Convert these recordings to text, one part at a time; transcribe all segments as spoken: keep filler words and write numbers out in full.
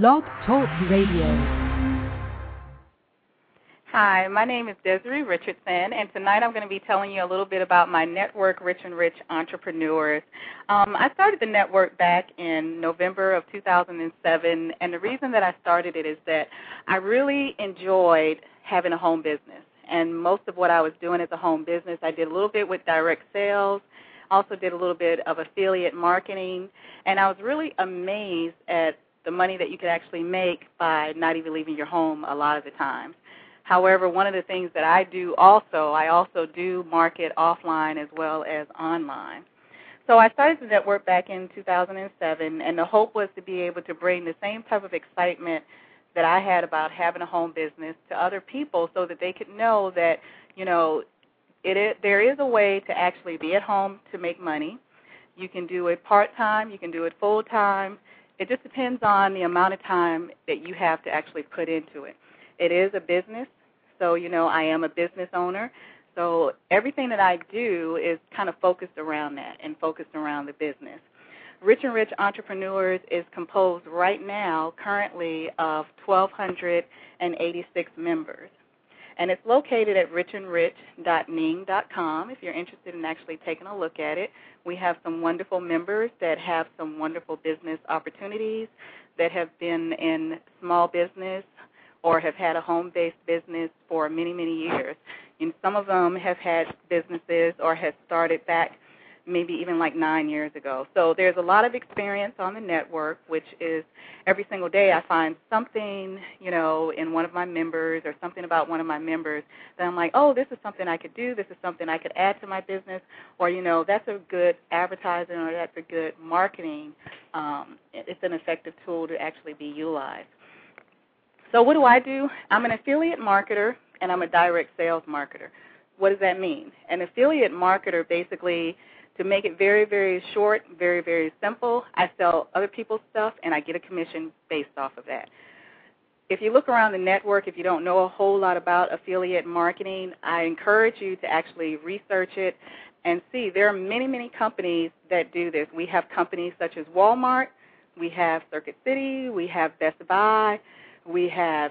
Blog Talk Radio. Hi, my name is Desiree Richardson, and tonight I'm going to be telling you a little bit about my network, Rich and Rich Entrepreneurs. Um, I started the network back in November of two thousand seven, and the reason that I started it is that I really enjoyed having a home business, and most of what I was doing as a home business, I did a little bit with direct sales, also did a little bit of affiliate marketing, and I was really amazed at the money that you could actually make by not even leaving your home a lot of the time. However, one of the things that I do also, I also do market offline as well as online. So I started the network back in two thousand seven, and the hope was to be able to bring the same type of excitement that I had about having a home business to other people so that they could know that, you know, it is, there is a way to actually be at home to make money. You can do it part-time. You can do it full-time. It just depends on the amount of time that you have to actually put into it. It is a business, so, you know, I am a business owner. So everything that I do is kind of focused around that and focused around the business. Rich and Rich Entrepreneurs is composed right now currently of one thousand two hundred eighty-six members. And it's located at rich and rich dot ning dot com if you're interested in actually taking a look at it. We have some wonderful members that have some wonderful business opportunities that have been in small business or have had a home-based business for many, many years. And some of them have had businesses or have started back maybe even like nine years ago. So there's a lot of experience on the network, which is every single day I find something, you know, in one of my members or something about one of my members that I'm like, oh, this is something I could do, this is something I could add to my business, or, you know, that's a good advertising or that's a good marketing. Um, it's an effective tool to actually be utilized. So what do I do? I'm an affiliate marketer and I'm a direct sales marketer. What does that mean? An affiliate marketer basically, to make it very, very short, very, very simple, I sell other people's stuff, and I get a commission based off of that. If you look around the network, if you don't know a whole lot about affiliate marketing, I encourage you to actually research it and see. There are many, many companies that do this. We have companies such as Walmart. We have Circuit City. We have Best Buy. We have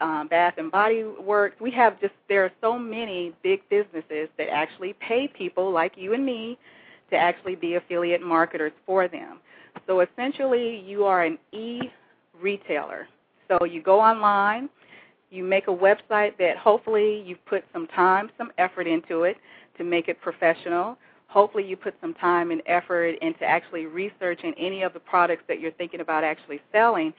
Um, Bath and Body Works. We have just, there are so many big businesses that actually pay people like you and me to actually be affiliate marketers for them. So essentially you are an e-retailer. So you go online, you make a website that hopefully you put some time, some effort into it to make it professional. Hopefully you put some time and effort into actually researching any of the products that you're thinking about actually selling.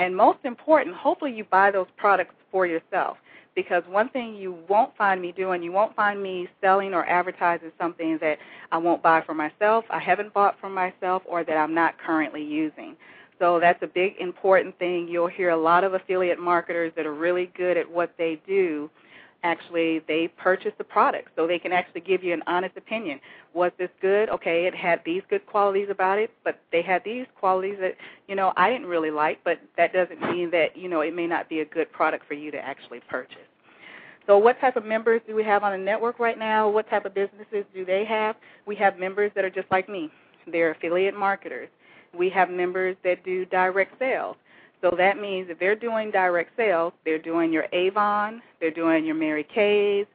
And most important, hopefully you buy those products for yourself, because one thing you won't find me doing, you won't find me selling or advertising something that I won't buy for myself, I haven't bought for myself, or that I'm not currently using. So that's a big important thing. You'll hear a lot of affiliate marketers that are really good at what they do. Actually, they purchase the product, so they can actually give you an honest opinion. Was this good? Okay, it had these good qualities about it, but they had these qualities that, you know, I didn't really like, but that doesn't mean that, you know, it may not be a good product for you to actually purchase. So what type of members do we have on the network right now? What type of businesses do they have? We have members that are just like me. They're affiliate marketers. We have members that do direct sales. So that means if they're doing direct sales, they're doing your Avon, they're doing your Mary Kay's.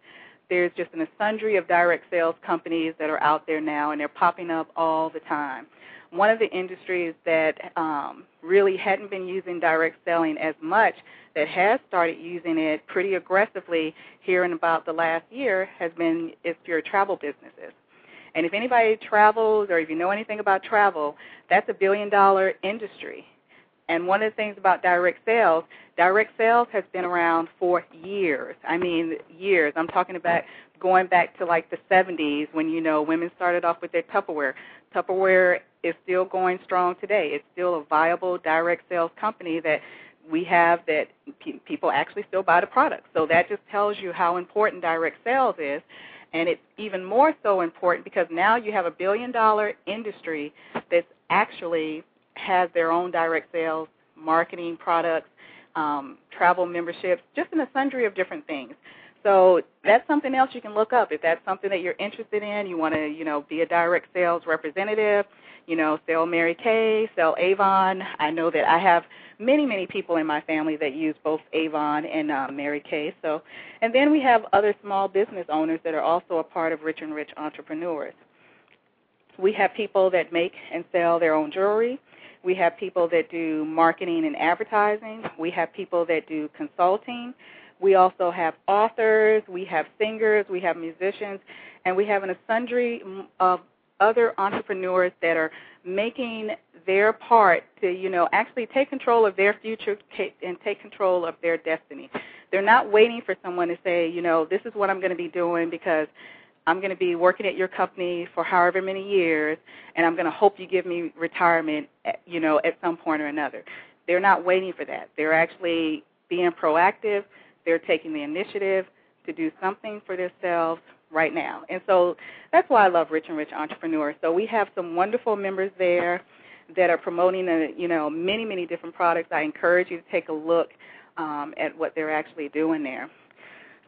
There's just an sundry of direct sales companies that are out there now, and they're popping up all the time. One of the industries that um, really hadn't been using direct selling as much that has started using it pretty aggressively here in about the last year has been if your travel businesses. And if anybody travels or if you know anything about travel, that's a billion-dollar industry. And one of the things about direct sales, direct sales has been around for years. I mean, years. I'm talking about going back to like the seventies when, you know, women started off with their Tupperware. Tupperware is still going strong today. It's still a viable direct sales company that we have that pe- people actually still buy the product. So that just tells you how important direct sales is. And it's even more so important because now you have a billion-dollar industry that's actually has their own direct sales, marketing products, um, travel memberships, just in a sundry of different things. So that's something else you can look up. If that's something that you're interested in, you want to, you know, be a direct sales representative, you know, sell Mary Kay, sell Avon. I know that I have many, many people in my family that use both Avon and uh, Mary Kay. So, and then we have other small business owners that are also a part of Rich and Rich Entrepreneurs. We have people that make and sell their own jewelry. We have people that do marketing and advertising. We have people that do consulting. We also have authors, we have singers, we have musicians, and we have a sundry of other entrepreneurs that are making their part to, you know, actually take control of their future and take control of their destiny. They're not waiting for someone to say, you know, this is what I'm going to be doing because I'm going to be working at your company for however many years, and I'm going to hope you give me retirement, you know, at some point or another. They're not waiting for that. They're actually being proactive. They're taking the initiative to do something for themselves right now. And so that's why I love Rich and Rich Entrepreneurs. So we have some wonderful members there that are promoting, a, you know, many, many different products. I encourage you to take a look um, at what they're actually doing there.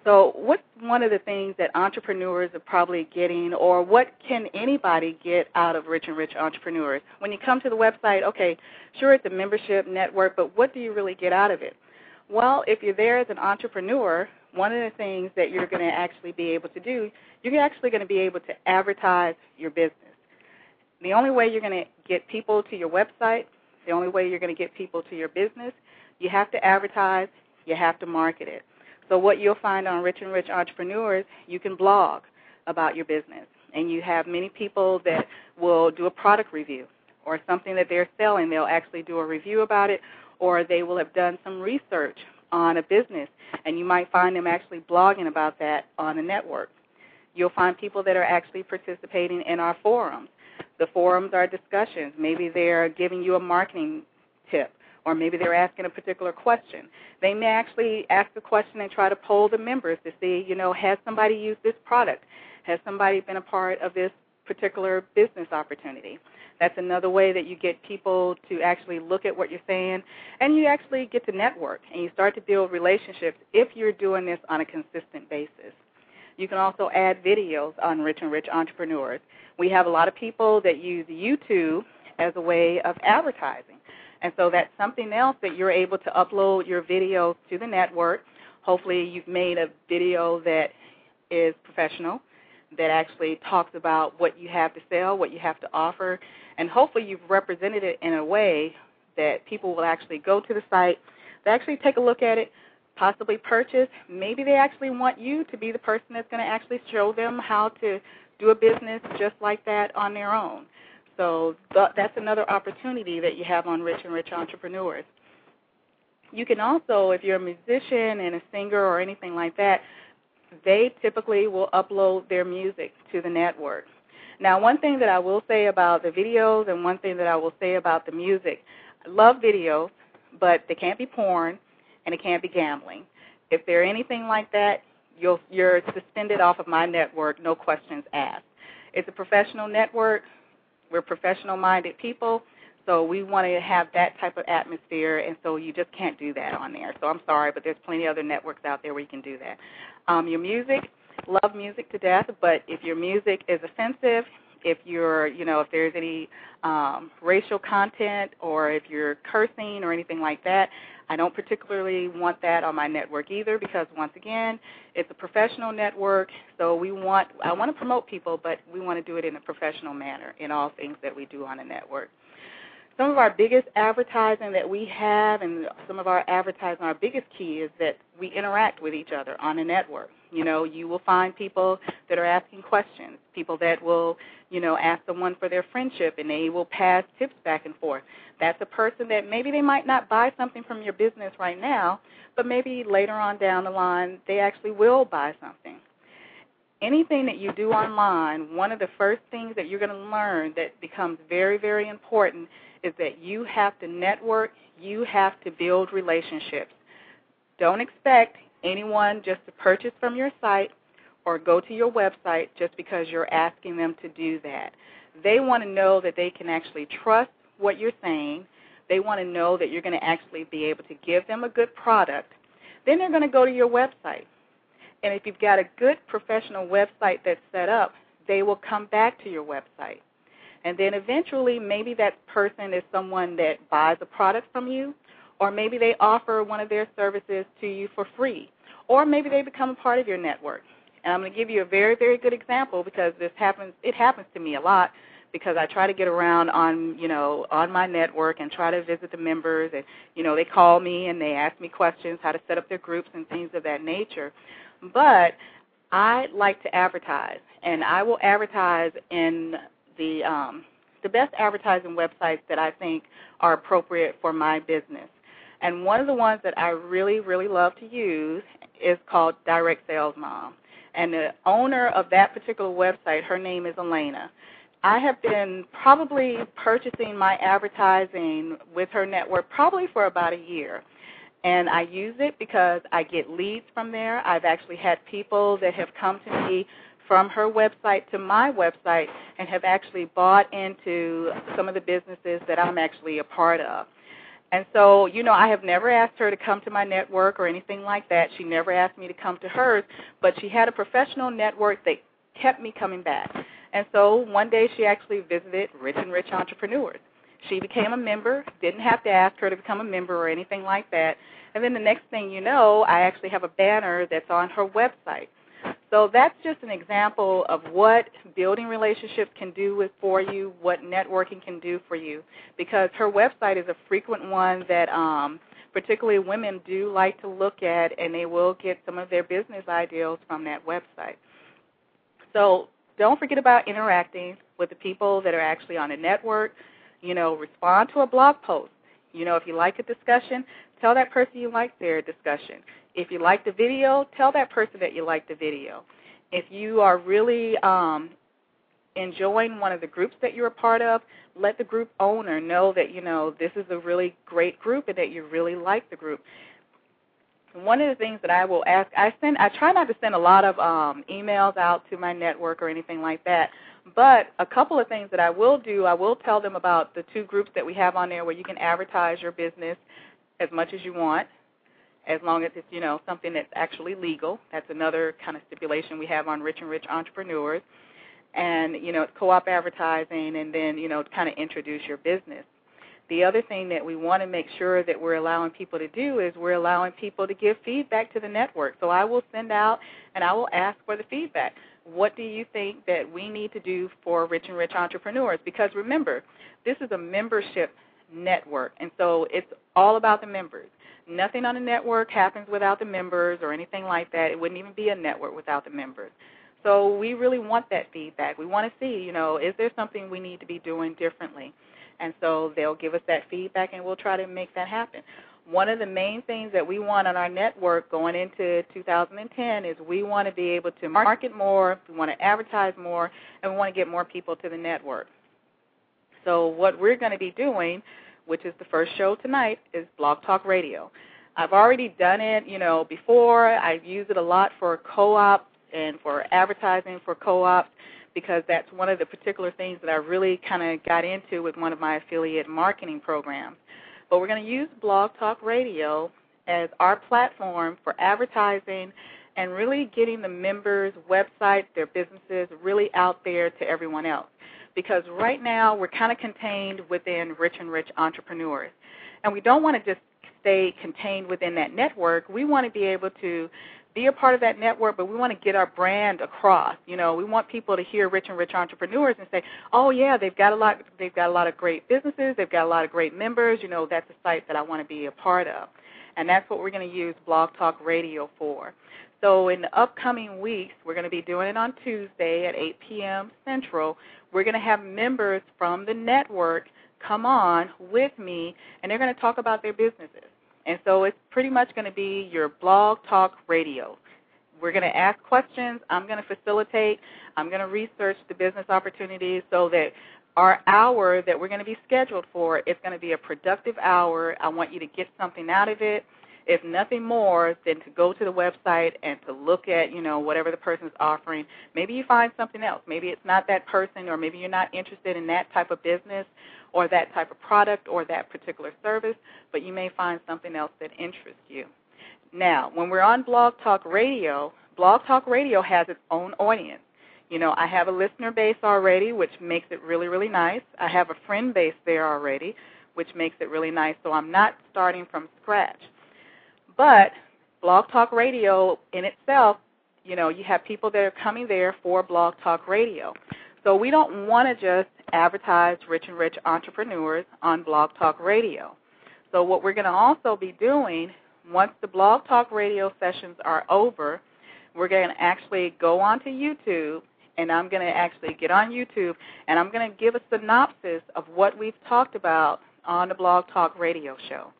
So what's one of the things that entrepreneurs are probably getting, or what can anybody get out of Rich and Rich Entrepreneurs? When you come to the website, okay, sure, it's a membership network, but what do you really get out of it? Well, if you're there as an entrepreneur, one of the things that you're going to actually be able to do, you're actually going to be able to advertise your business. The only way you're going to get people to your website, the only way you're going to get people to your business, you have to advertise, you have to market it. So what you'll find on Rich and Rich Entrepreneurs, you can blog about your business, and you have many people that will do a product review or something that they're selling. They'll actually do a review about it, or they will have done some research on a business, and you might find them actually blogging about that on a network. You'll find people that are actually participating in our forums. The forums are discussions. Maybe they're giving you a marketing tip, or maybe they're asking a particular question. They may actually ask a question and try to poll the members to see, you know, has somebody used this product? Has somebody been a part of this particular business opportunity? That's another way that you get people to actually look at what you're saying, and you actually get to network, and you start to build relationships if you're doing this on a consistent basis. You can also add videos on Rich and Rich Entrepreneurs. We have a lot of people that use YouTube as a way of advertising, and so that's something else that you're able to upload your videos to the network. Hopefully you've made a video that is professional, that actually talks about what you have to sell, what you have to offer, and hopefully you've represented it in a way that people will actually go to the site, they actually take a look at it, possibly purchase. Maybe they actually want you to be the person that's going to actually show them how to do a business just like that on their own. So that's another opportunity that you have on Rich and Rich Entrepreneurs. You can also, if you're a musician and a singer or anything like that, they typically will upload their music to the network. Now, one thing that I will say about the videos and one thing that I will say about the music, I love videos, but they can't be porn and it can't be gambling. If they're anything like that, you'll, you're suspended off of my network, no questions asked. It's a professional network. We're professional-minded people, so we want to have that type of atmosphere, and so you just can't do that on there. So I'm sorry, but there's plenty of other networks out there where you can do that. Um, your music, love music to death, but if your music is offensive, if you're, you know, if there's any um, racial content or if you're cursing or anything like that, I don't particularly want that on my network either because, once again, it's a professional network, so we want, I want to promote people, but we want to do it in a professional manner in all things that we do on a network. Some of our biggest advertising that we have and some of our advertising, our biggest key is that we interact with each other on a network. You know, you will find people that are asking questions, people that will, you know, ask someone for their friendship and they will pass tips back and forth. That's a person that maybe they might not buy something from your business right now, but maybe later on down the line they actually will buy something. Anything that you do online, one of the first things that you're going to learn that becomes very, very important is that you have to network, you have to build relationships. Don't expect anyone just to purchase from your site or go to your website just because you're asking them to do that. They want to know that they can actually trust what you're saying. They want to know that you're going to actually be able to give them a good product. Then they're going to go to your website. And if you've got a good professional website that's set up, they will come back to your website. And then eventually maybe that person is someone that buys a product from you, or maybe they offer one of their services to you for free, or maybe they become a part of your network. And I'm going to give you a very, very good example because this happens. It happens to me a lot because I try to get around on, you know, on my network and try to visit the members. And, you know, they call me and they ask me questions, how to set up their groups and things of that nature. But I like to advertise, and I will advertise in the um, the best advertising websites that I think are appropriate for my business. And one of the ones that I really, really love to use is called Direct Sales Mom. And the owner of that particular website, her name is Elena. I have been probably purchasing my advertising with her network probably for about a year. And I use it because I get leads from there. I've actually had people that have come to me from her website to my website and have actually bought into some of the businesses that I'm actually a part of. And so, you know, I have never asked her to come to my network or anything like that. She never asked me to come to hers, but she had a professional network that kept me coming back. And so one day she actually visited Rich and Rich Entrepreneurs. She became a member, didn't have to ask her to become a member or anything like that. And then the next thing you know, I actually have a banner that's on her website. So that's just an example of what building relationships can do with, for you, what networking can do for you, because her website is a frequent one that um, particularly women do like to look at, and they will get some of their business ideals from that website. So don't forget about interacting with the people that are actually on the network. You know, respond to a blog post. You know, if you like a discussion, tell that person you like their discussion. If you like the video, tell that person that you like the video. If you are really um, enjoying one of the groups that you're a part of, let the group owner know that, you know, this is a really great group and that you really like the group. One of the things that I will ask, I send, I try not to send a lot of um, emails out to my network or anything like that, but a couple of things that I will do, I will tell them about the two groups that we have on there where you can advertise your business as much as you want, as long as it's, you know, something that's actually legal. That's another kind of stipulation we have on Rich and Rich Entrepreneurs. And, you know, it's co-op advertising and then, you know, kind of introduce your business. The other thing that we want to make sure that we're allowing people to do is we're allowing people to give feedback to the network. So I will send out and I will ask for the feedback. What do you think that we need to do for Rich and Rich Entrepreneurs? Because remember, this is a membership network, and so it's all about the members. Nothing on the network happens without the members or anything like that. It wouldn't even be a network without the members. So we really want that feedback. We want to see, you know, is there something we need to be doing differently? And so they'll give us that feedback, and we'll try to make that happen. One of the main things that we want on our network going into two thousand ten is we want to be able to market more, we want to advertise more, and we want to get more people to the network. So what we're going to be doing, which is the first show tonight, is Blog Talk Radio. I've already done it, you know, before. I've used it a lot for co-ops and for advertising for co-ops, because that's one of the particular things that I really kind of got into with one of my affiliate marketing programs. But we're going to use Blog Talk Radio as our platform for advertising and really getting the members' websites, their businesses, really out there to everyone else. Because right now we're kind of contained within Rich and Rich Entrepreneurs. And we don't want to just stay contained within that network. We want to be able to be a part of that network, but we want to get our brand across. You know, we want people to hear Rich and Rich Entrepreneurs and say, "Oh yeah, they've got a lot. They've got a lot of great businesses. They've got a lot of great members. You know, that's a site that I want to be a part of." And that's what we're going to use Blog Talk Radio for. So in the upcoming weeks, we're going to be doing it on Tuesday at eight p.m. Central. We're going to have members from the network come on with me, and they're going to talk about their businesses. And so it's pretty much going to be your Blog Talk Radio. We're going to ask questions. I'm going to facilitate. I'm going to research the business opportunities so that our hour that we're going to be scheduled for, it's going to be a productive hour. I want you to get something out of it, if nothing more than to go to the website and to look at, you know, whatever the person's offering. Maybe you find something else. Maybe it's not that person, or maybe you're not interested in that type of business or that type of product or that particular service, but you may find something else that interests you. Now, when we're on Blog Talk Radio, Blog Talk Radio has its own audience. You know, I have a listener base already, which makes it really, really nice. I have a friend base there already, which makes it really nice. So I'm not starting from scratch. But Blog Talk Radio in itself, you know, you have people that are coming there for Blog Talk Radio. So we don't want to just advertise Rich and Rich entrepreneurs on Blog Talk Radio. So what we're going to also be doing, once the Blog Talk Radio sessions are over, we're going to actually go onto YouTube, and I'm going to actually get on YouTube, and I'm going to give a synopsis of what we've talked about on the Blog Talk Radio show.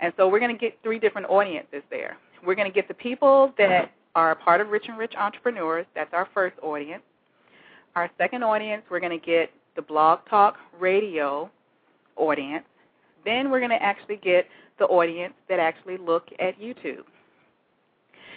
And so we're going to get three different audiences there. We're going to get the people that are a part of Rich and Rich Entrepreneurs. That's our first audience. Our second audience, we're going to get the Blog Talk Radio audience. Then we're going to actually get the audience that actually look at YouTube.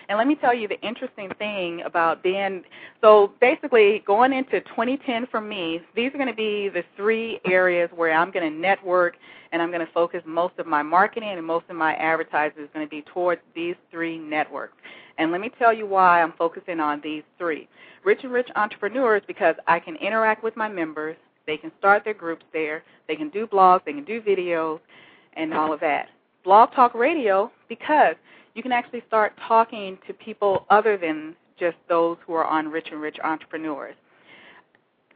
And let me tell you the interesting thing about being, so basically going into twenty ten for me, these are going to be the three areas where I'm going to network and I'm going to focus most of my marketing and most of my advertising is going to be towards these three networks. And let me tell you why I'm focusing on these three. Rich and Rich Entrepreneurs, because I can interact with my members. They can start their groups there. They can do blogs. They can do videos and all of that. Blog Talk Radio, because you can actually start talking to people other than just those who are on Rich and Rich Entrepreneurs.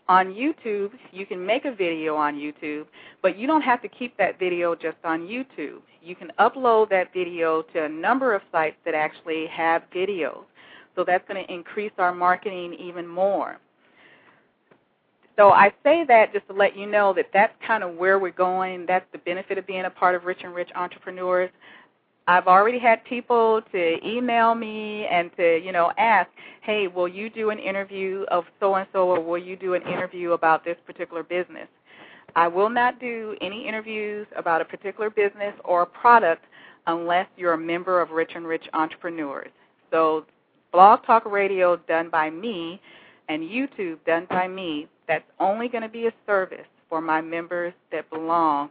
On YouTube, you can make a video on YouTube, but you don't have to keep that video just on YouTube. You can upload that video to a number of sites that actually have videos. So that's going to increase our marketing even more. So I say that just to let you know that that's kind of where we're going. That's the benefit of being a part of Rich and Rich Entrepreneurs. I've already had people to email me and to, you know, ask, hey, will you do an interview of so-and-so or will you do an interview about this particular business? I will not do any interviews about a particular business or a product unless you're a member of Rich and Rich Entrepreneurs. So Blog Talk Radio done by me and YouTube done by me, that's only going to be a service for my members that belong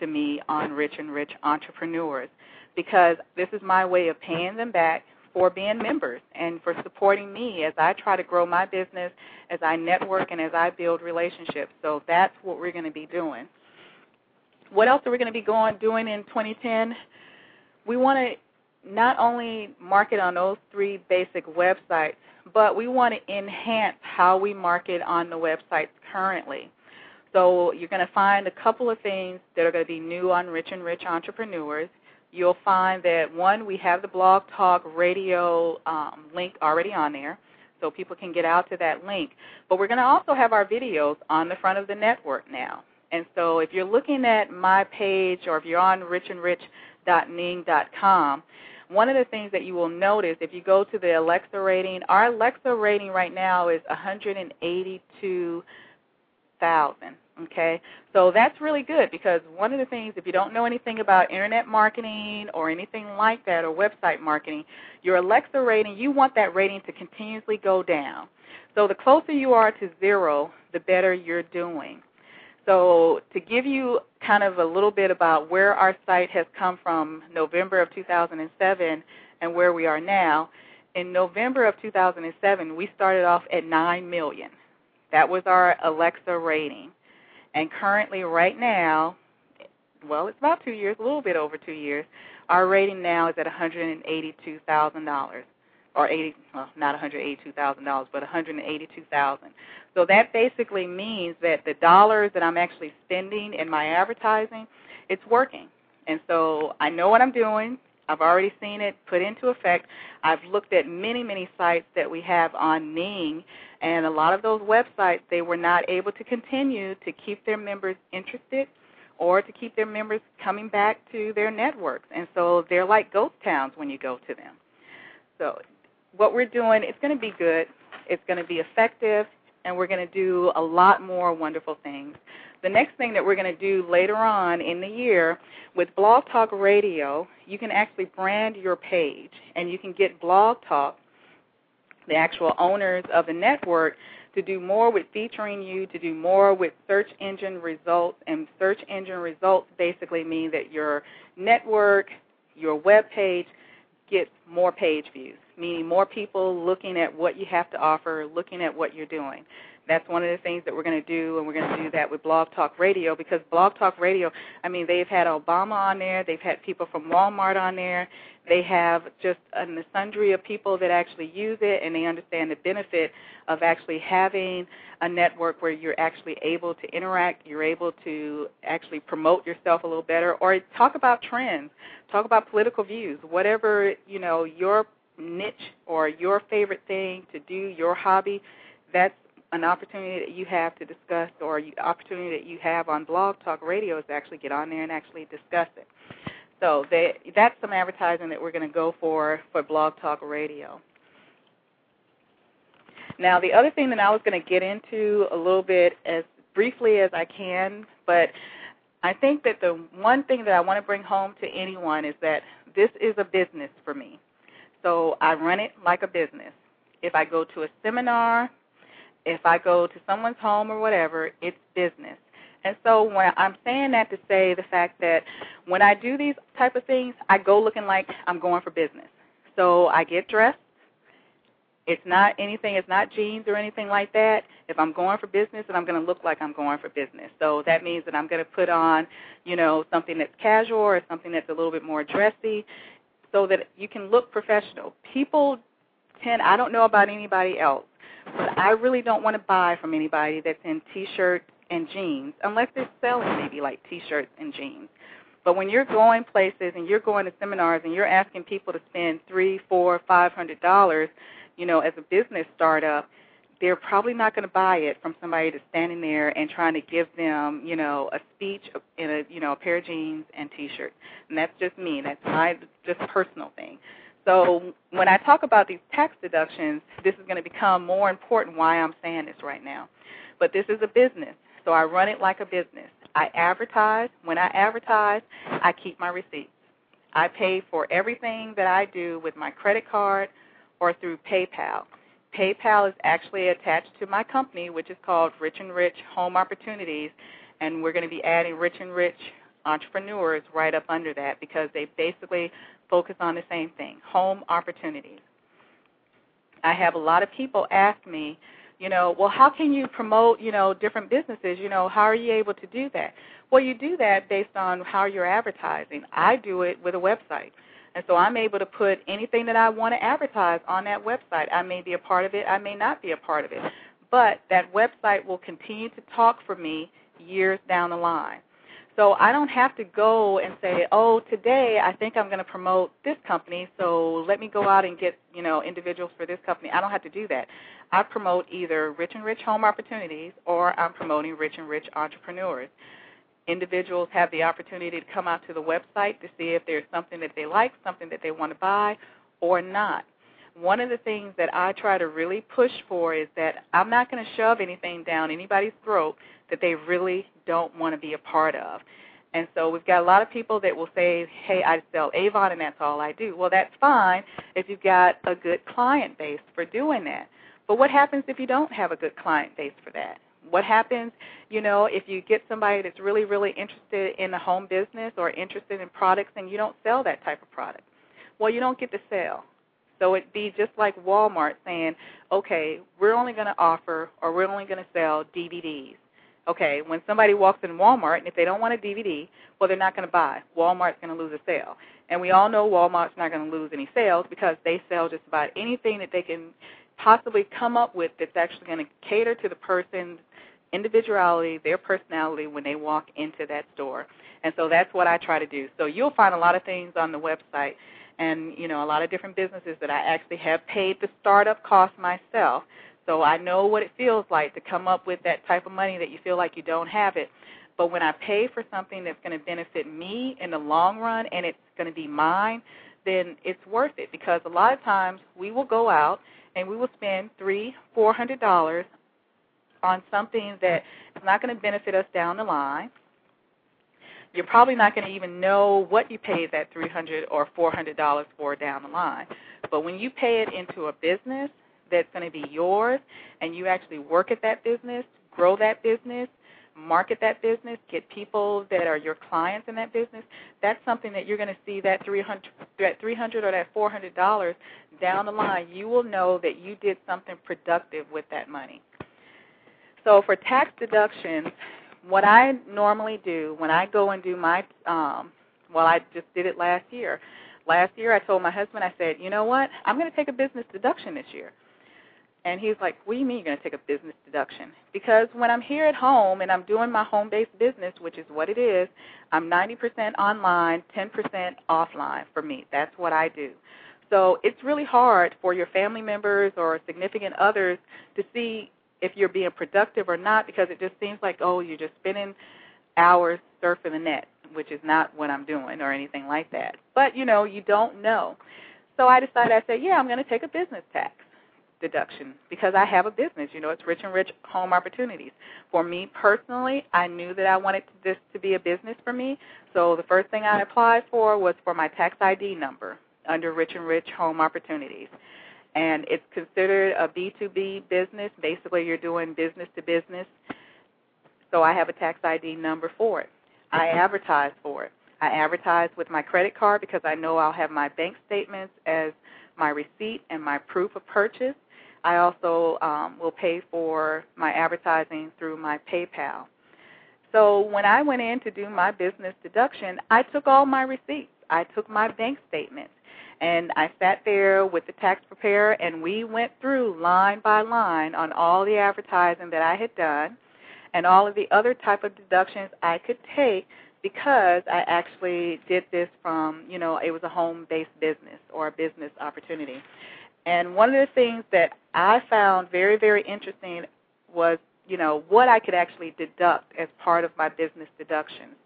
to me on Rich and Rich Entrepreneurs, because this is my way of paying them back for being members and for supporting me as I try to grow my business, as I network, and as I build relationships. So that's what we're going to be doing. What else are we going to be going doing in twenty ten? We want to not only market on those three basic websites, but we want to enhance how we market on the websites currently. So you're going to find a couple of things that are going to be new on Rich and Rich Entrepreneurs. You'll find that, one, we have the Blog Talk Radio um, link already on there, so people can get out to that link. But we're going to also have our videos on the front of the network now. And so if you're looking at my page or if you're on rich and rich dot ning dot com, one of the things that you will notice, if you go to the Alexa rating, our Alexa rating right now is one hundred eighty-two thousand. Okay, so that's really good because one of the things, if you don't know anything about internet marketing or anything like that or website marketing, your Alexa rating, you want that rating to continuously go down. So the closer you are to zero, the better you're doing. So to give you kind of a little bit about where our site has come from November of two thousand seven and where we are now, in November of two thousand seven, we started off at nine million. That was our Alexa rating. And currently right now, well, it's about two years, a little bit over two years, our rating now is at one hundred eighty-two thousand dollars, or eighty, well, not one hundred eighty-two thousand dollars, but one hundred eighty-two thousand dollars. So that basically means that the dollars that I'm actually spending in my advertising, it's working. And so I know what I'm doing. I've already seen it put into effect. I've looked at many, many sites that we have on Ning, and a lot of those websites, they were not able to continue to keep their members interested or to keep their members coming back to their networks. And so they're like ghost towns when you go to them. So what we're doing, it's going to be good, it's going to be effective, and we're going to do a lot more wonderful things. The next thing that we're going to do later on in the year with Blog Talk Radio, you can actually brand your page, and you can get Blog Talk, the actual owners of the network, to do more with featuring you, to do more with search engine results. And search engine results basically mean that your network, your web page, get more page views, meaning more people looking at what you have to offer, looking at what you're doing. That's one of the things that we're going to do, and we're going to do that with Blog Talk Radio, because Blog Talk Radio, I mean, they've had Obama on there. They've had people from Walmart on there. They have just a sundry of people that actually use it, and they understand the benefit of actually having a network where you're actually able to interact, you're able to actually promote yourself a little better, or talk about trends, talk about political views, whatever, you know, your niche or your favorite thing to do, your hobby, that's an opportunity that you have to discuss, or opportunity that you have on Blog Talk Radio is to actually get on there and actually discuss it. So they, that's some advertising that we're going to go for for Blog Talk Radio. Now, the other thing that I was going to get into a little bit as briefly as I can, but I think that the one thing that I want to bring home to anyone is that this is a business for me. So I run it like a business. If I go to a seminar, if I go to someone's home or whatever, it's business. And so when I'm saying that to say the fact that when I do these type of things, I go looking like I'm going for business. So I get dressed. It's not anything. It's not jeans or anything like that. If I'm going for business, then I'm going to look like I'm going for business. So that means that I'm going to put on, you know, something that's casual or something that's a little bit more dressy so that you can look professional. People tend, I don't know about anybody else, but I really don't want to buy from anybody that's in T-shirts and jeans, unless they're selling maybe like T-shirts and jeans. But when you're going places and you're going to seminars and you're asking people to spend three, four, five hundred dollars, you know, as a business startup, they're probably not going to buy it from somebody that's standing there and trying to give them, you know, a speech in a, you know, a pair of jeans and T-shirts. And that's just me. That's my just personal thing. So when I talk about these tax deductions, this is going to become more important why I'm saying this right now. But this is a business, so I run it like a business. I advertise. When I advertise, I keep my receipts. I pay for everything that I do with my credit card or through PayPal. PayPal is actually attached to my company, which is called Rich and Rich Home Opportunities, and we're going to be adding Rich and Rich Entrepreneurs right up under that because they basically focus on the same thing, home opportunities. I have a lot of people ask me, you know, well, how can you promote, you know, different businesses? You know, how are you able to do that? Well, you do that based on how you're advertising. I do it with a website. And so I'm able to put anything that I want to advertise on that website. I may be a part of it. I may not be a part of it. But that website will continue to talk for me years down the line. So I don't have to go and say, oh, today I think I'm going to promote this company, so let me go out and get, you know, individuals for this company. I don't have to do that. I promote either Rich and Rich Home Opportunities or I'm promoting Rich and Rich Entrepreneurs. Individuals have the opportunity to come out to the website to see if there's something that they like, something that they want to buy or not. One of the things that I try to really push for is that I'm not going to shove anything down anybody's throat that they really don't want to be a part of. And so we've got a lot of people that will say, hey, I sell Avon and that's all I do. Well, that's fine if you've got a good client base for doing that. But what happens if you don't have a good client base for that? What happens, you know, if you get somebody that's really, really interested in the home business or interested in products and you don't sell that type of product? Well, you don't get to sell. So it'd be just like Walmart saying, okay, we're only going to offer or we're only going to sell D V Ds. Okay, when somebody walks in Walmart and if they don't want a D V D, well, they're not going to buy. Walmart's going to lose a sale. And we all know Walmart's not going to lose any sales because they sell just about anything that they can possibly come up with that's actually going to cater to the person's individuality, their personality when they walk into that store. And so that's what I try to do. So you'll find a lot of things on the website and, you know, a lot of different businesses that I actually have paid the startup cost myself. So I know what it feels like to come up with that type of money that you feel like you don't have it. But when I pay for something that's going to benefit me in the long run and it's going to be mine, then it's worth it because a lot of times we will go out and we will spend three, four hundred dollars on something that is not going to benefit us down the line. You're probably not going to even know what you paid that three hundred or four hundred dollars for down the line. But when you pay it into a business that's going to be yours, and you actually work at that business, grow that business, market that business, get people that are your clients in that business, that's something that you're going to see that three hundred dollars, that three hundred dollars or that four hundred dollars down the line. You will know that you did something productive with that money. So for tax deductions, what I normally do when I go and do my, um, well, I just did it last year. Last year I told my husband, I said, you know what, I'm going to take a business deduction this year. And he's like, what do you mean you're going to take a business deduction? Because when I'm here at home and I'm doing my home-based business, which is what it is, I'm ninety percent online, ten percent offline for me. That's what I do. So it's really hard for your family members or significant others to see if you're being productive or not, because it just seems like, oh, you're just spending hours surfing the net, which is not what I'm doing or anything like that. But, you know, you don't know. So I decided, I said, yeah, I'm going to take a business tax deduction because I have a business. You know, it's Rich and Rich Home Opportunities. For me personally, I knew that I wanted this to be a business for me. So the first thing I applied for was for my tax I D number under Rich and Rich Home Opportunities. And it's considered a B two B business. Basically, you're doing business to business. So I have a tax I D number for it. I advertise for it. I advertise with my credit card because I know I'll have my bank statements as my receipt and my proof of purchase. I also um, will pay for my advertising through my PayPal. So when I went in to do my business deduction, I took all my receipts. I took my bank statements. And I sat there with the tax preparer, and we went through line by line on all the advertising that I had done and all of the other type of deductions I could take because I actually did this from, you know, it was a home-based business or a business opportunity. And one of the things that I found very, very interesting was, you know, what I could actually deduct as part of my business deductions.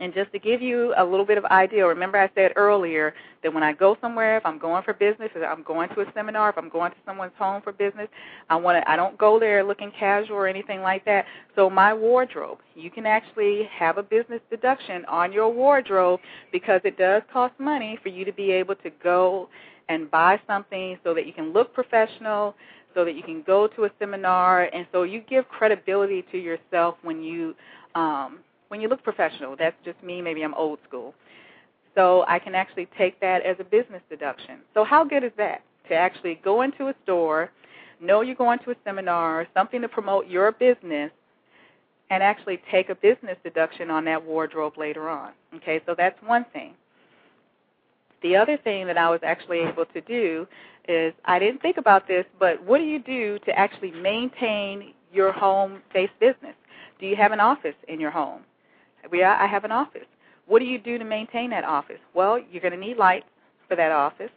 And just to give you a little bit of idea, remember I said earlier that when I go somewhere, if I'm going for business, if I'm going to a seminar, if I'm going to someone's home for business, I want to, I don't go there looking casual or anything like that. So my wardrobe, you can actually have a business deduction on your wardrobe because it does cost money for you to be able to go and buy something so that you can look professional, so that you can go to a seminar, and so you give credibility to yourself when you um, when you look professional. That's just me. Maybe I'm old school. So I can actually take that as a business deduction. So how good is that, to actually go into a store, know you're going to a seminar, something to promote your business, and actually take a business deduction on that wardrobe later on? Okay, so that's one thing. The other thing that I was actually able to do is, I didn't think about this, but what do you do to actually maintain your home-based business? Do you have an office in your home? We are, I have an office. What do you do to maintain that office? Well, you're going to need lights for that office.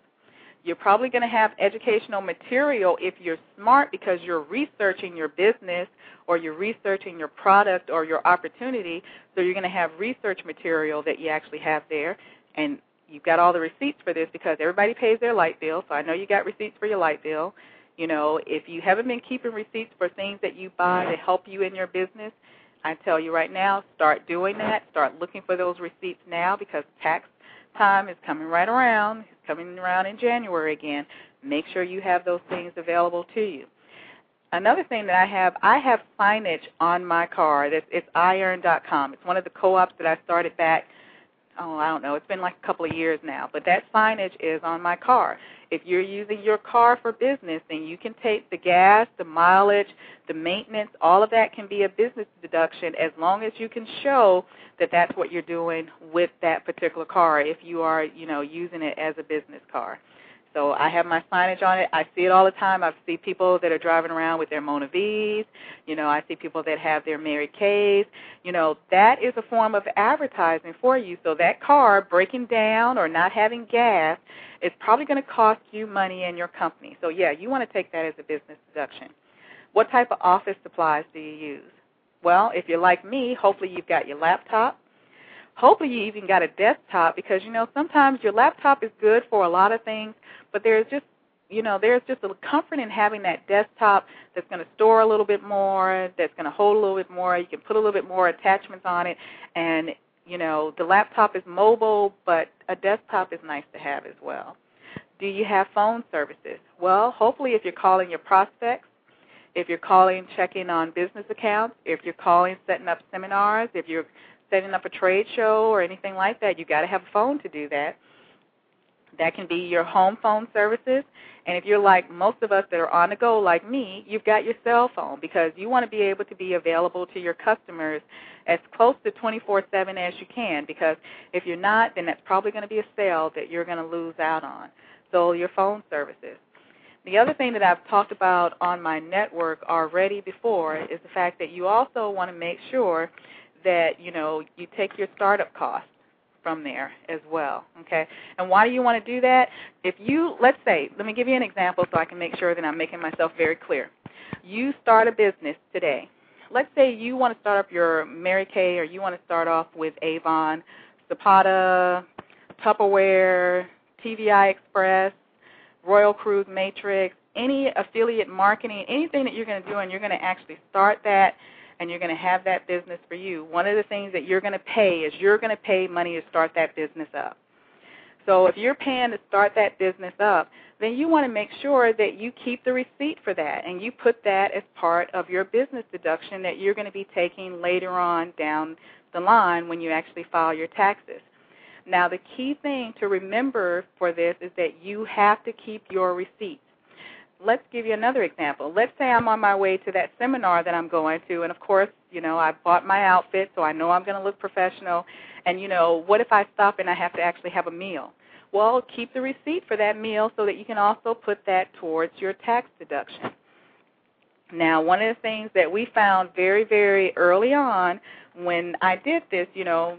You're probably going to have educational material if you're smart, because you're researching your business or you're researching your product or your opportunity, so you're going to have research material that you actually have there. And you've got all the receipts for this because everybody pays their light bill, so I know you got receipts for your light bill. You know, if you haven't been keeping receipts for things that you buy to help you in your business, I tell you right now, start doing that. Start looking for those receipts now, because tax time is coming right around. It's coming around in January again. Make sure you have those things available to you. Another thing that I have, I have signage on my car. It's, it's iron dot com. It's one of the co-ops that I started back, oh, I don't know, it's been like a couple of years now, but that signage is on my car. If you're using your car for business, then you can take the gas, the mileage, the maintenance, all of that can be a business deduction, as long as you can show that that's what you're doing with that particular car, if you are, you know, using it as a business car. So I have my signage on it. I see it all the time. I see people that are driving around with their Mona V's. You know, I see people that have their Mary Kay's. You know, that is a form of advertising for you. So that car breaking down or not having gas is probably going to cost you money and your company. So, yeah, you want to take that as a business deduction. What type of office supplies do you use? Well, if you're like me, hopefully you've got your laptop. Hopefully you even got a desktop, because, you know, sometimes your laptop is good for a lot of things, but there's just, you know, there's just a comfort in having that desktop that's going to store a little bit more, that's going to hold a little bit more. You can put a little bit more attachments on it, and, you know, the laptop is mobile, but a desktop is nice to have as well. Do you have phone services? Well, hopefully if you're calling your prospects, If you're calling, checking on business accounts, if you're calling, setting up seminars, if you're setting up a trade show or anything like that, you got to have a phone to do that. That can be your home phone services. And if you're like most of us that are on the go like me, you've got your cell phone because you want to be able to be available to your customers as close to twenty-four seven as you can, because if you're not, then that's probably going to be a sale that you're going to lose out on. So your phone services. The other thing that I've talked about on my network already before is the fact that you also want to make sure that, you know, you take your startup costs from there as well, okay? And why do you want to do that? If you, let's say, let me give you an example so I can make sure that I'm making myself very clear. You start a business today. Let's say you want to start up your Mary Kay, or you want to start off with Avon, Zapata, Tupperware, T V I Express, Royal Cruise Matrix, any affiliate marketing, anything that you're going to do, and you're going to actually start that, and you're going to have that business for you. One of the things that you're going to pay is you're going to pay money to start that business up. So if you're paying to start that business up, then you want to make sure that you keep the receipt for that, and you put that as part of your business deduction that you're going to be taking later on down the line when you actually file your taxes. Now, the key thing to remember for this is that you have to keep your receipts. Let's give you another example. Let's say I'm on my way to that seminar that I'm going to, and, of course, you know, I bought my outfit, so I know I'm going to look professional. And, you know, what if I stop and I have to actually have a meal? Well, keep the receipt for that meal so that you can also put that towards your tax deduction. Now, one of the things that we found very, very early on when I did this, you know,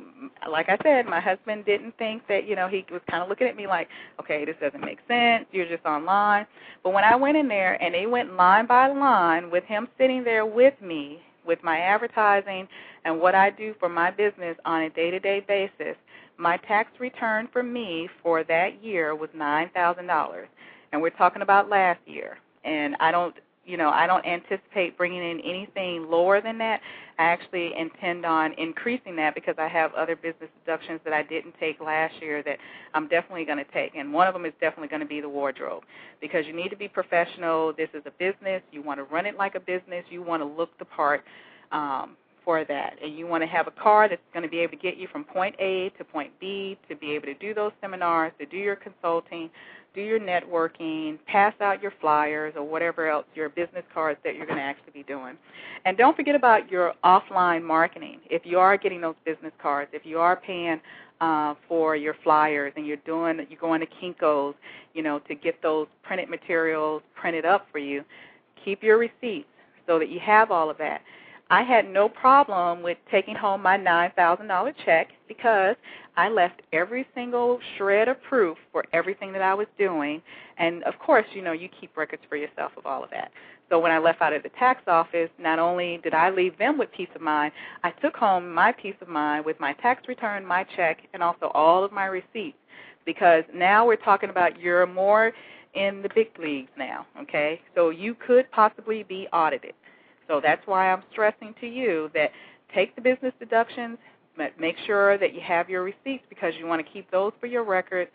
like I said, my husband didn't think that, you know, he was kind of looking at me like, okay, this doesn't make sense, you're just online. But when I went in there and they went line by line with him sitting there with me, with my advertising and what I do for my business on a day-to-day basis, my tax return for me for that year was nine thousand dollars. And we're talking about last year. And I don't... You know, I don't anticipate bringing in anything lower than that. I actually intend on increasing that because I have other business deductions that I didn't take last year that I'm definitely going to take, and one of them is definitely going to be the wardrobe, because you need to be professional. This is a business. You want to run it like a business. You want to look the part um, for that, and you want to have a car that's going to be able to get you from point A to point B, to be able to do those seminars, to do your consulting, do your networking, pass out your flyers or whatever else, your business cards that you're going to actually be doing. And don't forget about your offline marketing. If you are getting those business cards, if you are paying uh, for your flyers and you're doing, you're going to Kinko's, you know, to get those printed materials printed up for you, keep your receipts so that you have all of that. I had no problem with taking home my nine thousand dollars check because I left every single shred of proof for everything that I was doing. And, of course, you know, you keep records for yourself of all of that. So when I left out of the tax office, not only did I leave them with peace of mind, I took home my peace of mind with my tax return, my check, and also all of my receipts, because now we're talking about you're more in the big leagues now, okay? So you could possibly be audited. So that's why I'm stressing to you that take the business deductions, but make sure that you have your receipts, because you want to keep those for your records.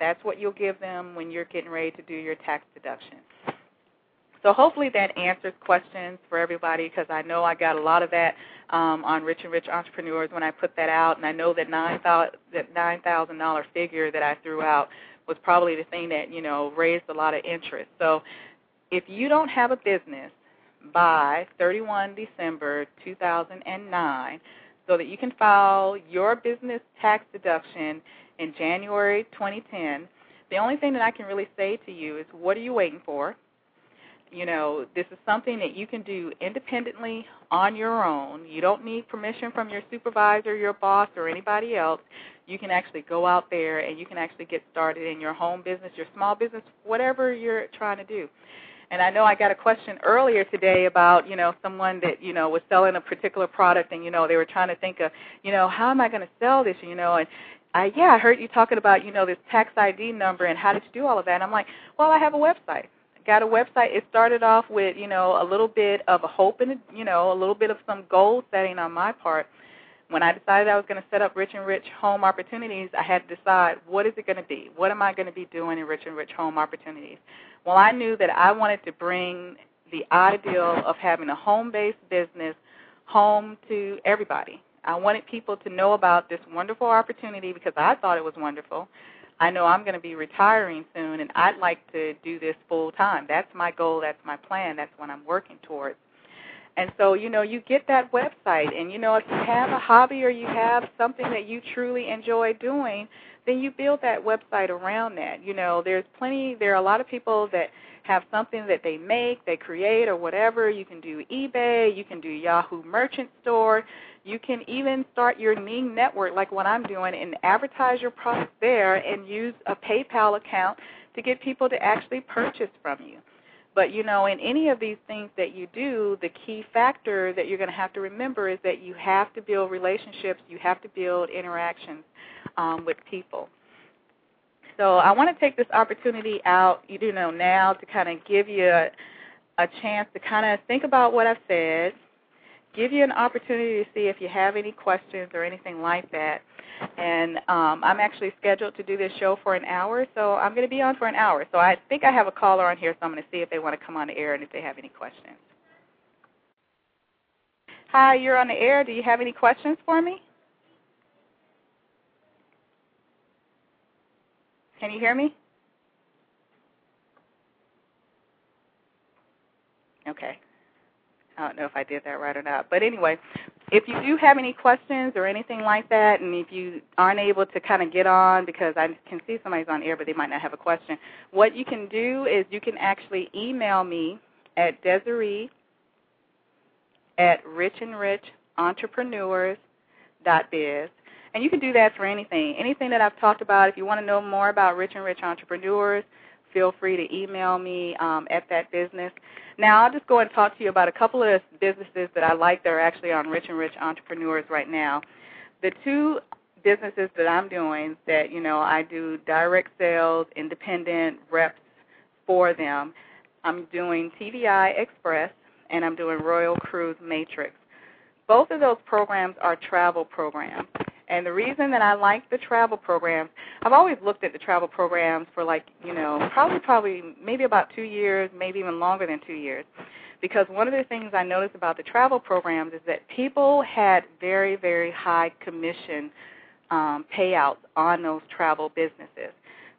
That's what you'll give them when you're getting ready to do your tax deduction. So hopefully that answers questions for everybody, because I know I got a lot of that um, on Rich and Rich Entrepreneurs when I put that out, and I know that nine thousand dollars figure that I threw out was probably the thing that, you know, raised a lot of interest. So if you don't have a business by thirty-first of December two thousand nine, so that you can file your business tax deduction in January twenty ten, the only thing that I can really say to you is, what are you waiting for? You know, this is something that you can do independently on your own. You don't need permission from your supervisor, your boss, or anybody else. You can actually go out there and you can actually get started in your home business, your small business, whatever you're trying to do. And I know I got a question earlier today about, you know, someone that, you know, was selling a particular product, and, you know, they were trying to think of, you know, how am I going to sell this, you know, and I, yeah, I heard you talking about, you know, this tax I D number and how did you do all of that? And I'm like, well, I have a website. I got a website. It started off with, you know, a little bit of a hope and, you know, a little bit of some goal setting on my part. When I decided I was going to set up Rich and Rich Home Opportunities, I had to decide, what is it going to be? What am I going to be doing in Rich and Rich Home Opportunities? Well, I knew that I wanted to bring the ideal of having a home-based business, home to everybody. I wanted people to know about this wonderful opportunity because I thought it was wonderful. I know I'm going to be retiring soon, and I'd like to do this full-time. That's my goal. That's my plan. That's what I'm working towards. And so, you know, you get that website, and, you know, if you have a hobby or you have something that you truly enjoy doing, then you build that website around that. You know, there's plenty, there are a lot of people that have something that they make, they create, or whatever. You can do eBay. You can do Yahoo Merchant Store. You can even start your Ning network, like what I'm doing, and advertise your product there and use a PayPal account to get people to actually purchase from you. But, you know, in any of these things that you do, the key factor that you're going to have to remember is that you have to build relationships. You have to build interactions um, with people. So I want to take this opportunity out, you know, now to kind of give you a, a chance to kind of think about what I've said, give you an opportunity to see if you have any questions or anything like that. And um, I'm actually scheduled to do this show for an hour, so I'm going to be on for an hour. So I think I have a caller on here, so I'm going to see if they want to come on the air and if they have any questions. Hi, you're on the air. Do you have any questions for me? Can you hear me? Okay. I don't know if I did that right or not. But anyway, if you do have any questions or anything like that, and if you aren't able to kind of get on because I can see somebody's on air but they might not have a question, what you can do is you can actually email me at Desiree at rich and rich entrepreneurs dot biz. And you can do that for anything, anything that I've talked about. If you want to know more about Rich and Rich Entrepreneurs, feel free to email me um, at that business. Now, I'll just go and talk to you about a couple of businesses that I like that are actually on Rich and Rich Entrepreneurs right now. The two businesses that I'm doing that, you know, I do direct sales, independent reps for them, I'm doing T V I Express and I'm doing Royal Cruise Matrix. Both of those programs are travel programs. And the reason that I like the travel programs, I've always looked at the travel programs for like, you know, probably, probably maybe about two years, maybe even longer than two years, because one of the things I noticed about the travel programs is that people had very, very high commission um, payouts on those travel businesses.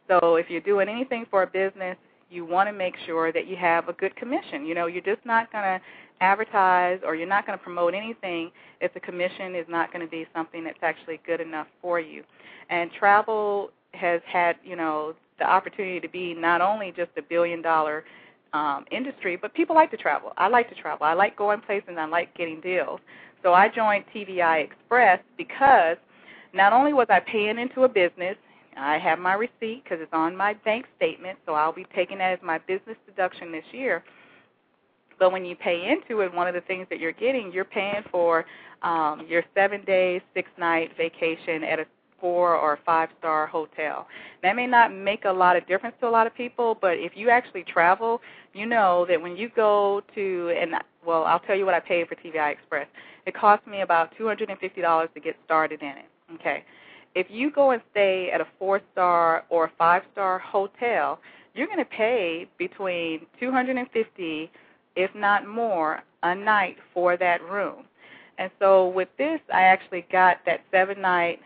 So if you're doing anything for a business, you want to make sure that you have a good commission. You know, you're just not going to advertise or you're not going to promote anything if the commission is not going to be something that's actually good enough for you. And travel has had, you know, the opportunity to be not only just a billion-dollar um, industry, but people like to travel. I like to travel. I like going places and I like getting deals. So I joined T V I Express because not only was I paying into a business, I have my receipt because it's on my bank statement, so I'll be taking that as my business deduction this year. But when you pay into it, one of the things that you're getting, you're paying for um, your seven-day, six-night vacation at a four- or five-star hotel. That may not make a lot of difference to a lot of people, but if you actually travel, you know that when you go to, and well, I'll tell you what I paid for T V I Express. It cost me about two hundred fifty dollars to get started in it, okay? If you go and stay at a four-star or a five-star hotel, you're going to pay between two hundred fifty dollars, if not more, a night for that room. And so with this, I actually got that seven-night,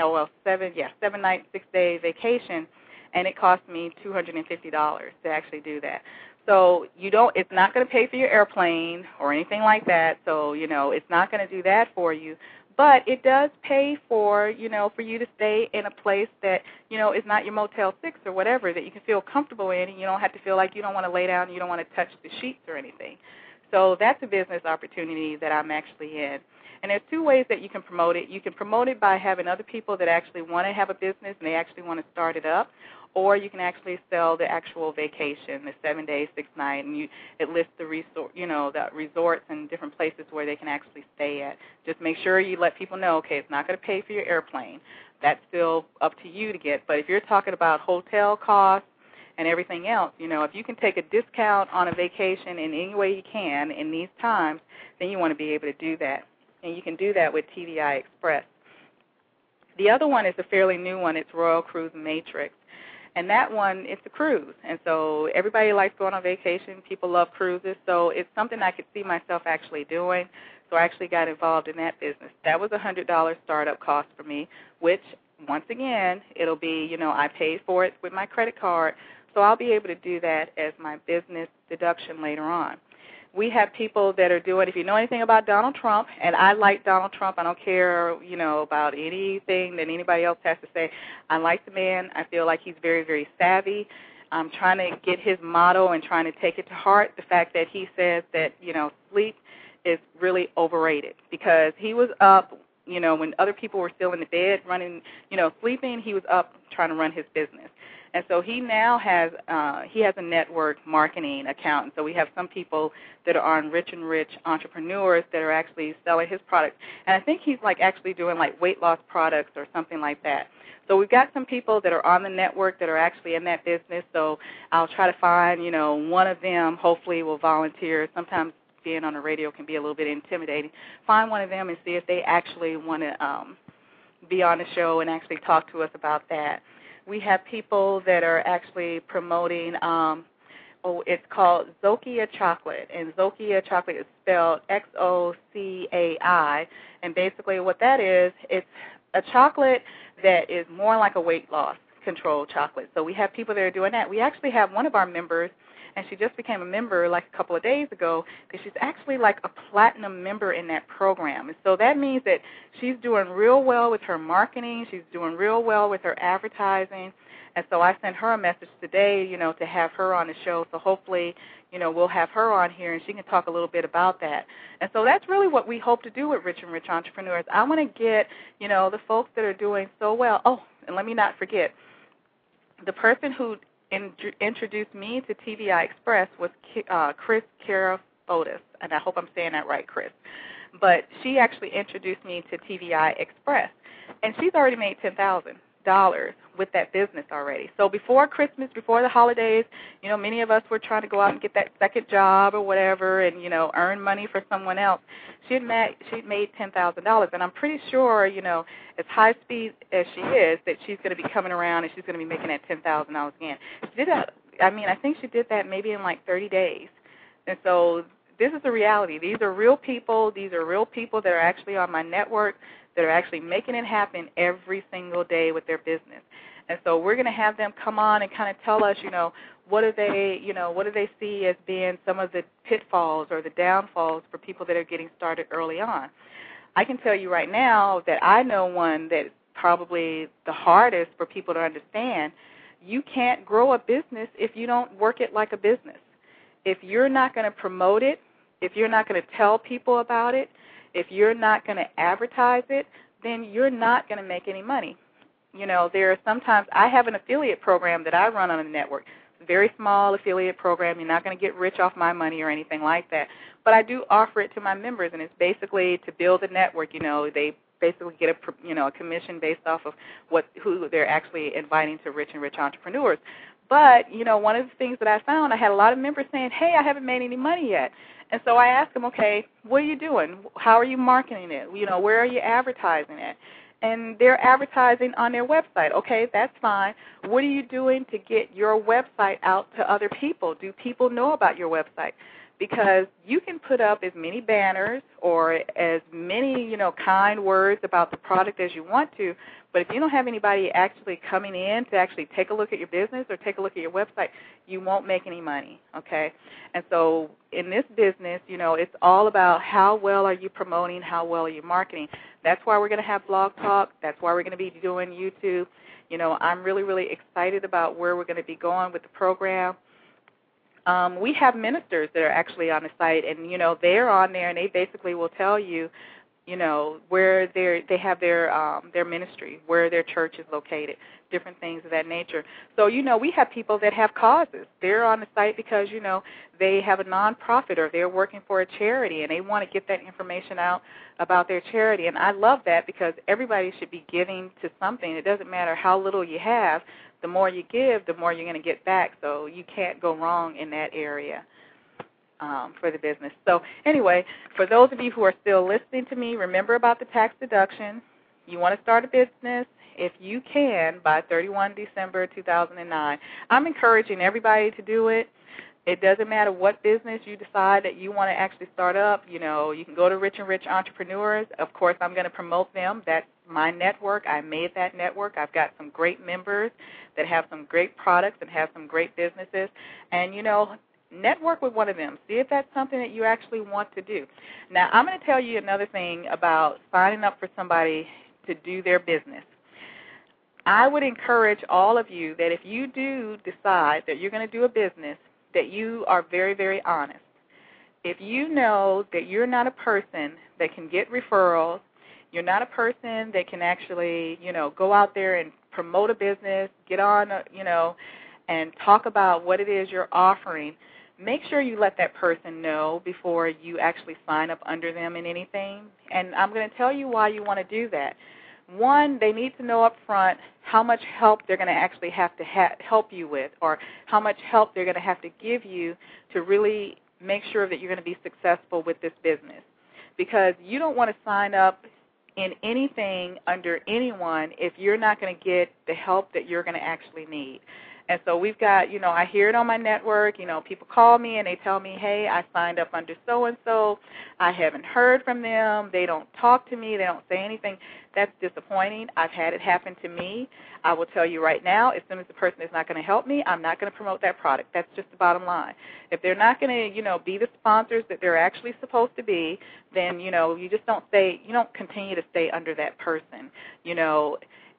oh, well, seven, yeah, seven-night, six-day vacation, and it cost me two hundred fifty dollars to actually do that. So you don't, it's not going to pay for your airplane or anything like that, so, you know, it's not going to do that for you. But it does pay for, you know, for you to stay in a place that, you know, is not your Motel six or whatever, that you can feel comfortable in and you don't have to feel like you don't want to lay down and you don't want to touch the sheets or anything. So that's a business opportunity that I'm actually in. And there's two ways that you can promote it. You can promote it by having other people that actually want to have a business and they actually want to start it up, or you can actually sell the actual vacation, the seven days, six night, and you, it lists the resort, you know, the resorts and different places where they can actually stay at. Just make sure you let people know, okay, it's not going to pay for your airplane. That's still up to you to get. But if you're talking about hotel costs and everything else, you know, if you can take a discount on a vacation in any way you can in these times, then you want to be able to do that. And you can do that with T V I Express. The other one is a fairly new one. It's Royal Cruise Matrix. And that one, it's a cruise. And so everybody likes going on vacation. People love cruises. So it's something I could see myself actually doing. So I actually got involved in that business. That was a one hundred dollars startup cost for me, which, once again, it'll be, you know, I paid for it with my credit card. So I'll be able to do that as my business deduction later on. We have people that are doing, if you know anything about Donald Trump, and I like Donald Trump, I don't care, you know, about anything that anybody else has to say. I like the man. I feel like he's very, very savvy. I'm trying to get his motto and trying to take it to heart, the fact that he says that, you know, sleep is really overrated, because he was up, you know, when other people were still in the bed running, you know, sleeping, he was up trying to run his business. And so he now has uh, he has a network marketing account. And so we have some people that are on Rich and Rich entrepreneurs that are actually selling his products. And I think he's like actually doing like weight loss products or something like that. So we've got some people that are on the network that are actually in that business. So I'll try to find, you know, one of them hopefully will volunteer. Sometimes being on the radio can be a little bit intimidating. Find one of them and see if they actually want to um, be on the show and actually talk to us about that. We have people that are actually promoting, um, oh, it's called Xocai chocolate, and Xocai chocolate is spelled X O C A I, and basically what that is, it's a chocolate that is more like a weight loss control chocolate. So we have people that are doing that. We actually have one of our members, and she just became a member like a couple of days ago, because she's actually like a platinum member in that program. And so that means that she's doing real well with her marketing. She's doing real well with her advertising. And so I sent her a message today, you know, to have her on the show. So hopefully, you know, we'll have her on here and she can talk a little bit about that. And so that's really what we hope to do with Rich and Rich Entrepreneurs. I want to get, you know, the folks that are doing so well. Oh, and let me not forget, the person who In, introduced me to T V I Express was uh, Chris Kara Fotis, and I hope I'm saying that right, Chris. But she actually introduced me to T V I Express, and she's already made ten thousand dollars with that business already. So before Christmas, before the holidays, you know, many of us were trying to go out and get that second job or whatever and, you know, earn money for someone else. She had made, she had made ten thousand dollars, and I'm pretty sure, you know, as high speed as she is, that she's going to be coming around and she's going to be making that ten thousand dollars again. She did that, I mean, I think she did that maybe in like thirty days. And so this is the reality. These are real people. These are real people that are actually on my network that are actually making it happen every single day with their business. And so we're going to have them come on and kind of tell us, you know, what are they, you know, what do they see as being some of the pitfalls or the downfalls for people that are getting started early on. I can tell you right now that I know one that's probably the hardest for people to understand. You can't grow a business if you don't work it like a business. If you're not going to promote it, if you're not going to tell people about it, if you're not going to advertise it, then you're not going to make any money. You know, there are sometimes, I have an affiliate program that I run on a network, very small affiliate program. You're not going to get rich off my money or anything like that. But I do offer it to my members, and it's basically to build a network. You know, they basically get a, you know, a commission based off of what who they're actually inviting to Rich and Rich Entrepreneurs. But, you know, one of the things that I found, I had a lot of members saying, hey, I haven't made any money yet. And so I asked them, okay, what are you doing? How are you marketing it? You know, where are you advertising it? And they're advertising on their website. Okay, that's fine. What are you doing to get your website out to other people? Do people know about your website? Because you can put up as many banners or as many, you know, kind words about the product as you want to, but if you don't have anybody actually coming in to actually take a look at your business or take a look at your website, you won't make any money, okay? And so in this business, you know, it's all about how well are you promoting, how well are you marketing. That's why we're going to have Blog Talk. That's why we're going to be doing YouTube. You know, I'm really, really excited about where we're going to be going with the program. Um, we have ministers that are actually on the site, and, you know, they're on there, and they basically will tell you, you know, where they they have their um, their ministry, where their church is located, different things of that nature. So, you know, we have people that have causes. They're on the site because, you know, they have a nonprofit or they're working for a charity, and they want to get that information out about their charity. And I love that because everybody should be giving to something. It doesn't matter how little you have. The more you give, the more you're going to get back, so you can't go wrong in that area um, for the business. So anyway, for those of you who are still listening to me, remember about the tax deduction. You want to start a business, if you can, by thirty-first of December two thousand nine. I'm encouraging everybody to do it. It doesn't matter what business you decide that you want to actually start up. You know, you can go to Rich and Rich Entrepreneurs. Of course, I'm going to promote them. That's my network. I made that network. I've got some great members that have some great products and have some great businesses. And, you know, network with one of them. See if that's something that you actually want to do. Now, I'm going to tell you another thing about signing up for somebody to do their business. I would encourage all of you that if you do decide that you're going to do a business, that you are very, very honest. If you know that you're not a person that can get referrals, you're not a person that can actually, you know, go out there and promote a business, get on, you know, and talk about what it is you're offering, make sure you let that person know before you actually sign up under them in anything. And I'm going to tell you why you want to do that. One, they need to know up front how much help they're going to actually have to ha- help you with, or how much help they're going to have to give you to really make sure that you're going to be successful with this business. Because you don't want to sign up in anything under anyone if you're not going to get the help that you're going to actually need. And so we've got, you know, I hear it on my network, you know, people call me and they tell me, hey, I signed up under so-and-so, I haven't heard from them, they don't talk to me, they don't say anything. That's disappointing. I've had it happen to me. I will tell you right now, as soon as the person is not going to help me, I'm not going to promote that product. That's just the bottom line. If they're not going to, you know, be the sponsors that they're actually supposed to be, then, you know, you just don't stay, you don't continue to stay under that person, you know.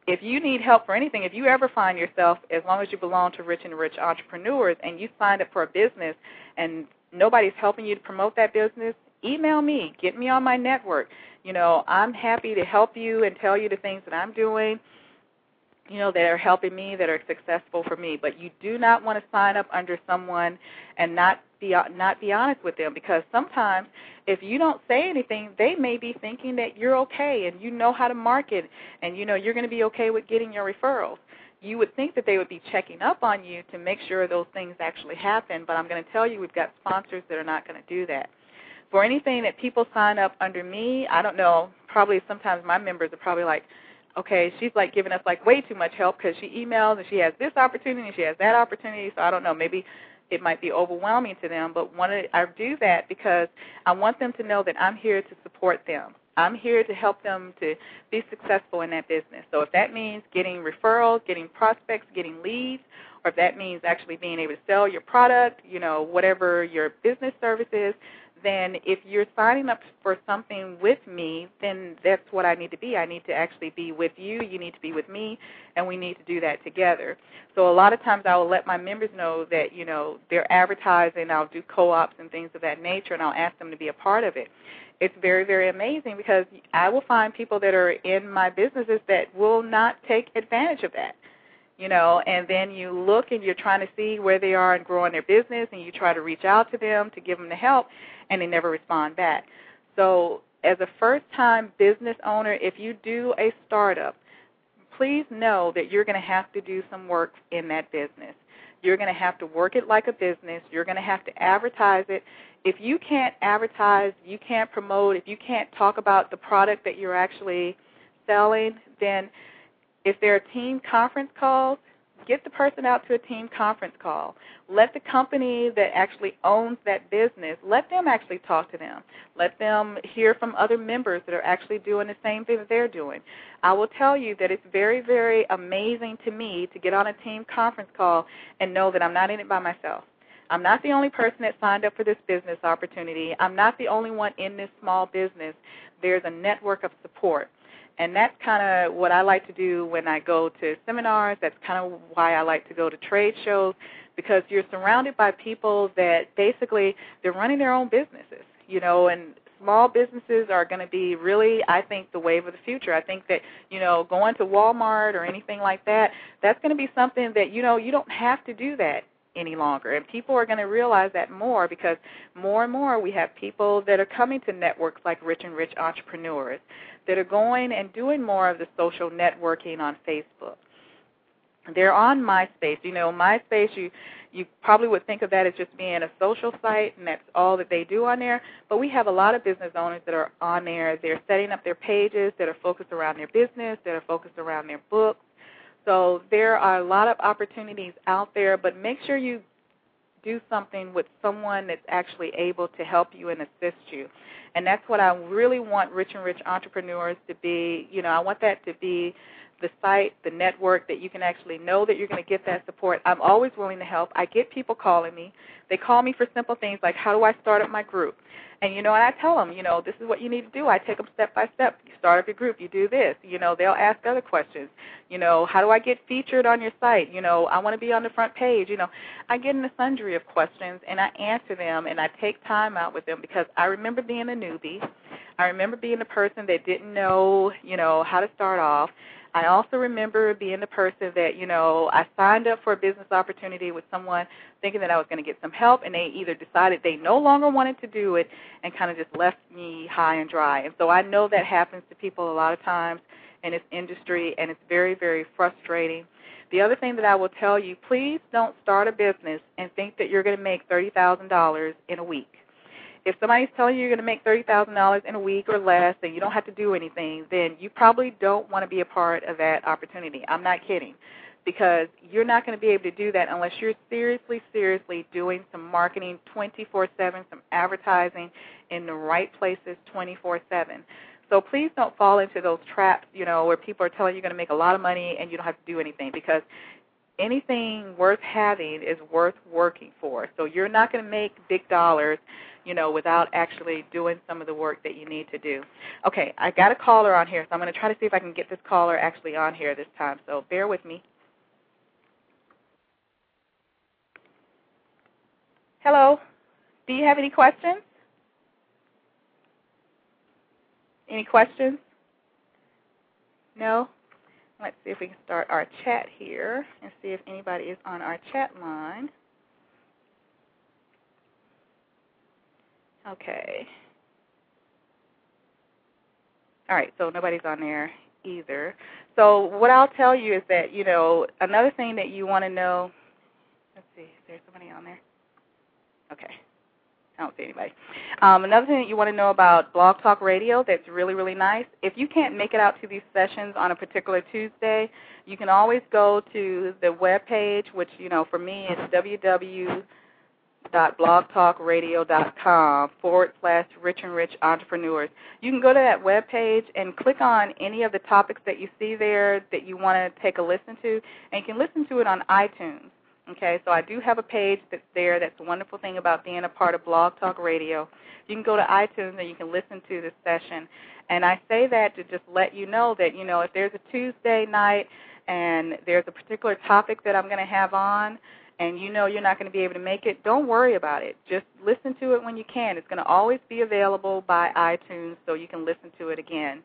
If you need help for anything, if you ever find yourself, as long as you belong to Rich and Rich Entrepreneurs and you signed up for a business and nobody's helping you to promote that business, email me, get me on my network. You know, I'm happy to help you and tell you the things that I'm doing, you know, that are helping me, that are successful for me. But you do not want to sign up under someone and not be not be honest with them, because sometimes if you don't say anything, they may be thinking that you're okay and you know how to market and, you know, you're going to be okay with getting your referrals. You would think that they would be checking up on you to make sure those things actually happen, but I'm going to tell you we've got sponsors that are not going to do that. For anything that people sign up under me, I don't know, probably sometimes my members are probably like, okay, she's like giving us like way too much help because she emails and she has this opportunity and she has that opportunity, so I don't know, maybe it might be overwhelming to them, but one of, I do that because I want them to know that I'm here to support them. I'm here to help them to be successful in that business. So if that means getting referrals, getting prospects, getting leads, or if that means actually being able to sell your product, you know, whatever your business service is, then if you're signing up for something with me, then that's what I need to be. I need to actually be with you. You need to be with me, and we need to do that together. So a lot of times I will let my members know that, you know, they're advertising. I'll do co-ops and things of that nature, and I'll ask them to be a part of it. It's very, very amazing because I will find people that are in my businesses that will not take advantage of that. You know, and then you look and you're trying to see where they are and growing their business, and you try to reach out to them to give them the help, and they never respond back. So as a first-time business owner, if you do a startup, please know that you're going to have to do some work in that business. You're going to have to work it like a business. You're going to have to advertise it. If you can't advertise, you can't promote, if you can't talk about the product that you're actually selling, then if there are team conference calls, get the person out to a team conference call. Let the company that actually owns that business, let them actually talk to them. Let them hear from other members that are actually doing the same thing that they're doing. I will tell you that it's very, very amazing to me to get on a team conference call and know that I'm not in it by myself. I'm not the only person that signed up for this business opportunity. I'm not the only one in this small business. There's a network of support. And that's kind of what I like to do when I go to seminars. That's kind of why I like to go to trade shows, because you're surrounded by people that basically they're running their own businesses, you know, and small businesses are going to be really, I think, the wave of the future. I think that, you know, going to Walmart or anything like that, that's going to be something that, you know, you don't have to do that any longer. And people are going to realize that more, because more and more we have people that are coming to networks like Rich and Rich Entrepreneurs that are going and doing more of the social networking on Facebook. They're on MySpace. You know, MySpace, you, you probably would think of that as just being a social site, and that's all that they do on there. But we have a lot of business owners that are on there. They're setting up their pages that are focused around their business, that are focused around their books. So there are a lot of opportunities out there, but make sure you do something with someone that's actually able to help you and assist you. And that's what I really want Rich and Rich entrepreneurs to be. You know, I want that to be the site, the network, that you can actually know that you're going to get that support. I'm always willing to help. I get people calling me. They call me for simple things like, how do I start up my group? And, you know, and I tell them, you know, this is what you need to do. I take them step by step. You start up your group. You do this. You know, they'll ask other questions. You know, how do I get featured on your site? You know, I want to be on the front page. You know, I get in a sundry of questions, and I answer them, and I take time out with them because I remember being a newbie. I remember being the person that didn't know, you know, how to start off. I also remember being the person that, you know, I signed up for a business opportunity with someone thinking that I was going to get some help, and they either decided they no longer wanted to do it and kind of just left me high and dry. And so I know that happens to people a lot of times in this industry, and it's very, very frustrating. The other thing that I will tell you, please don't start a business and think that you're going to make thirty thousand dollars in a week. If somebody's telling you you're going to make thirty thousand dollars in a week or less and you don't have to do anything, then you probably don't want to be a part of that opportunity. I'm not kidding, because you're not going to be able to do that unless you're seriously, seriously doing some marketing twenty-four seven, some advertising in the right places twenty-four seven. So please don't fall into those traps, you know, where people are telling you you're going to make a lot of money and you don't have to do anything, because anything worth having is worth working for. So you're not going to make big dollars, you know, without actually doing some of the work that you need to do. Okay, I got a caller on here, so I'm going to try to see if I can get this caller actually on here this time. So bear with me. Hello, do you have any questions? Any questions? No? Let's see if we can start our chat here and see if anybody is on our chat line. Okay. All right, so nobody's on there either. So what I'll tell you is that, you know, another thing that you want to know, let's see, is there somebody on there? Okay. I don't see anybody. Um, another thing that you want to know about Blog Talk Radio that's really, really nice, if you can't make it out to these sessions on a particular Tuesday, you can always go to the webpage, which, you know, for me is w w w dot blog talk radio dot com forward slash Rich and Rich Entrepreneurs. You can go to that webpage and click on any of the topics that you see there that you want to take a listen to, and you can listen to it on iTunes. Okay, so I do have a page that's there. That's the wonderful thing about being a part of Blog Talk Radio. You can go to iTunes and you can listen to this session. And I say that to just let you know that, you know, if there's a Tuesday night and there's a particular topic that I'm going to have on and you know you're not going to be able to make it, don't worry about it. Just listen to it when you can. It's going to always be available by iTunes, so you can listen to it again.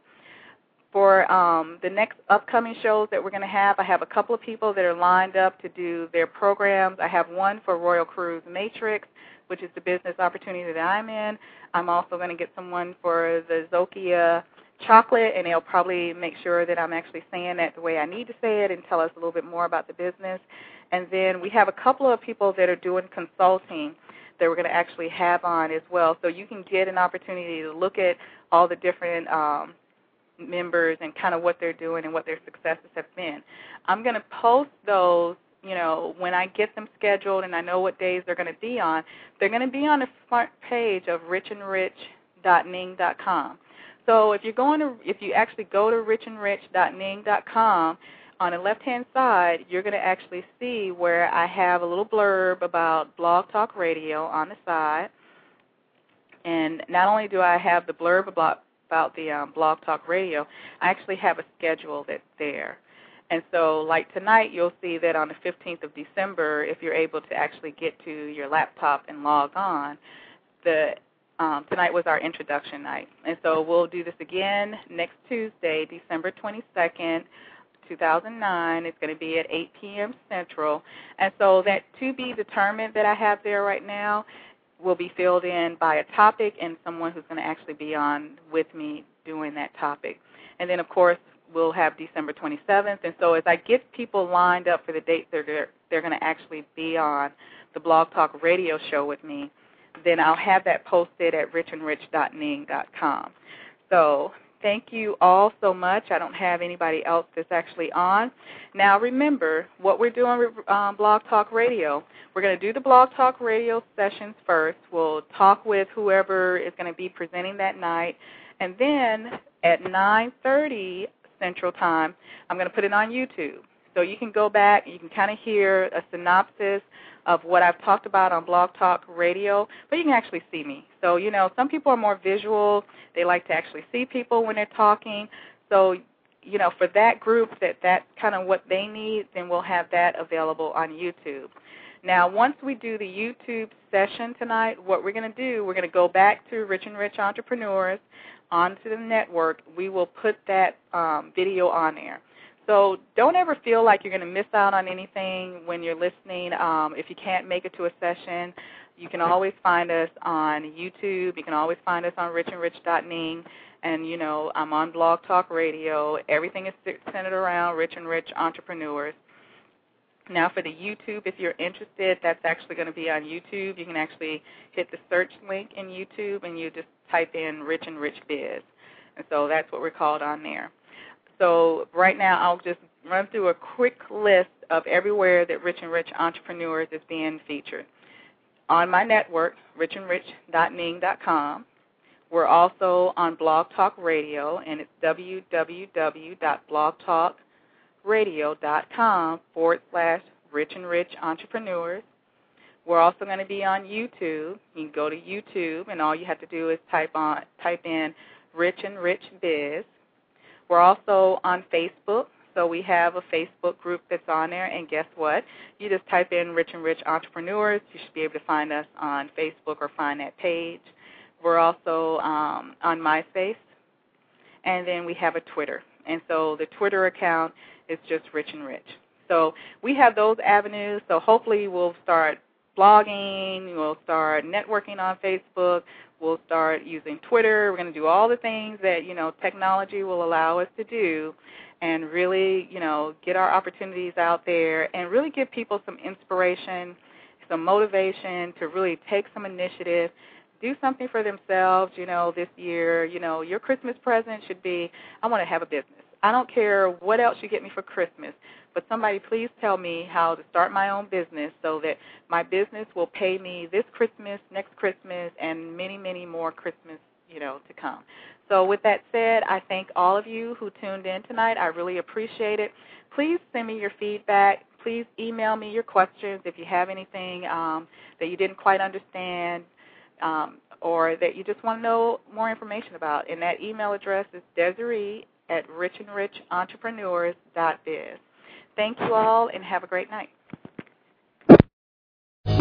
For um, the next upcoming shows that we're going to have, I have a couple of people that are lined up to do their programs. I have one for Royal Cruise Matrix, which is the business opportunity that I'm in. I'm also going to get someone for the Xocai chocolate, and they'll probably make sure that I'm actually saying that the way I need to say it and tell us a little bit more about the business. And then we have a couple of people that are doing consulting that we're going to actually have on as well. So you can get an opportunity to look at all the different um, members and kind of what they're doing and what their successes have been. I'm going to post those, you know, when I get them scheduled and I know what days they're going to be on. They're going to be on the front page of rich and rich dot ning dot com. So if you're going to, if you actually go to rich and rich dot ning dot com, on the left-hand side, you're going to actually see where I have a little blurb about Blog Talk Radio on the side. And not only do I have the blurb about about the um, Blog Talk Radio, I actually have a schedule that's there. And so, like tonight, you'll see that on the fifteenth of December, if you're able to actually get to your laptop and log on, the um, tonight was our introduction night. And so we'll do this again next Tuesday, December twenty-second, two thousand nine. It's going to be at eight p m Central. And so that to be determined that I have there right now will be filled in by a topic and someone who's going to actually be on with me doing that topic. And then, of course, we'll have December twenty-seventh. And so as I get people lined up for the dates they're, they're, they're going to actually be on the Blog Talk Radio show with me, then I'll have that posted at rich and rich dot ning dot com. So thank you all so much. I don't have anybody else that's actually on. Now remember, what we're doing with um, Blog Talk Radio, we're going to do the Blog Talk Radio sessions first. We'll talk with whoever is going to be presenting that night. And then at nine thirty Central Time, I'm going to put it on YouTube. So you can go back and you can kind of hear a synopsis of what I've talked about on Blog Talk Radio, but you can actually see me. So, you know, some people are more visual. They like to actually see people when they're talking. So, you know, for that group, that that's kind of what they need, then we'll have that available on YouTube. Now, once we do the YouTube session tonight, what we're going to do, we're going to go back to Rich and Rich Entrepreneurs onto the network. We will put that um, video on there. So don't ever feel like you're going to miss out on anything when you're listening. Um, if you can't make it to a session, you can always find us on YouTube. You can always find us on rich and rich dot ning. And, you know, I'm on Blog Talk Radio. Everything is centered around Rich and Rich Entrepreneurs. Now for the YouTube, if you're interested, that's actually going to be on YouTube. You can actually hit the search link in YouTube, and you just type in Rich and Rich Biz. And so that's what we're called on there. So right now I'll just run through a quick list of everywhere that Rich and Rich Entrepreneurs is being featured. On my network, rich and rich dot ning dot com. We're also on Blog Talk Radio, and it's www.blogtalkradio.com forward slash Rich and Rich Entrepreneurs. We're also going to be on YouTube. You can go to YouTube, and all you have to do is type on type in Rich and Rich Biz. We're also on Facebook, so we have a Facebook group that's on there, and guess what? You just type in Rich and Rich Entrepreneurs. You should be able to find us on Facebook or find that page. We're also um, on MySpace, and then we have a Twitter. And so the Twitter account is just Rich and Rich. So we have those avenues, so hopefully we'll start blogging, we'll start networking on Facebook, we'll start using Twitter. We're going to do all the things that, you know, technology will allow us to do and really, you know, get our opportunities out there and really give people some inspiration, some motivation to really take some initiative, do something for themselves, you know, this year. You know, your Christmas present should be, I want to have a business. I don't care what else you get me for Christmas, but somebody please tell me how to start my own business so that my business will pay me this Christmas, next Christmas, and many, many more Christmas, you know, to come. So with that said, I thank all of you who tuned in tonight. I really appreciate it. Please send me your feedback. Please email me your questions if you have anything um, that you didn't quite understand um, or that you just want to know more information about. And that email address is Desiree at rich and rich entrepreneurs dot biz. Thank you all, and have a great night.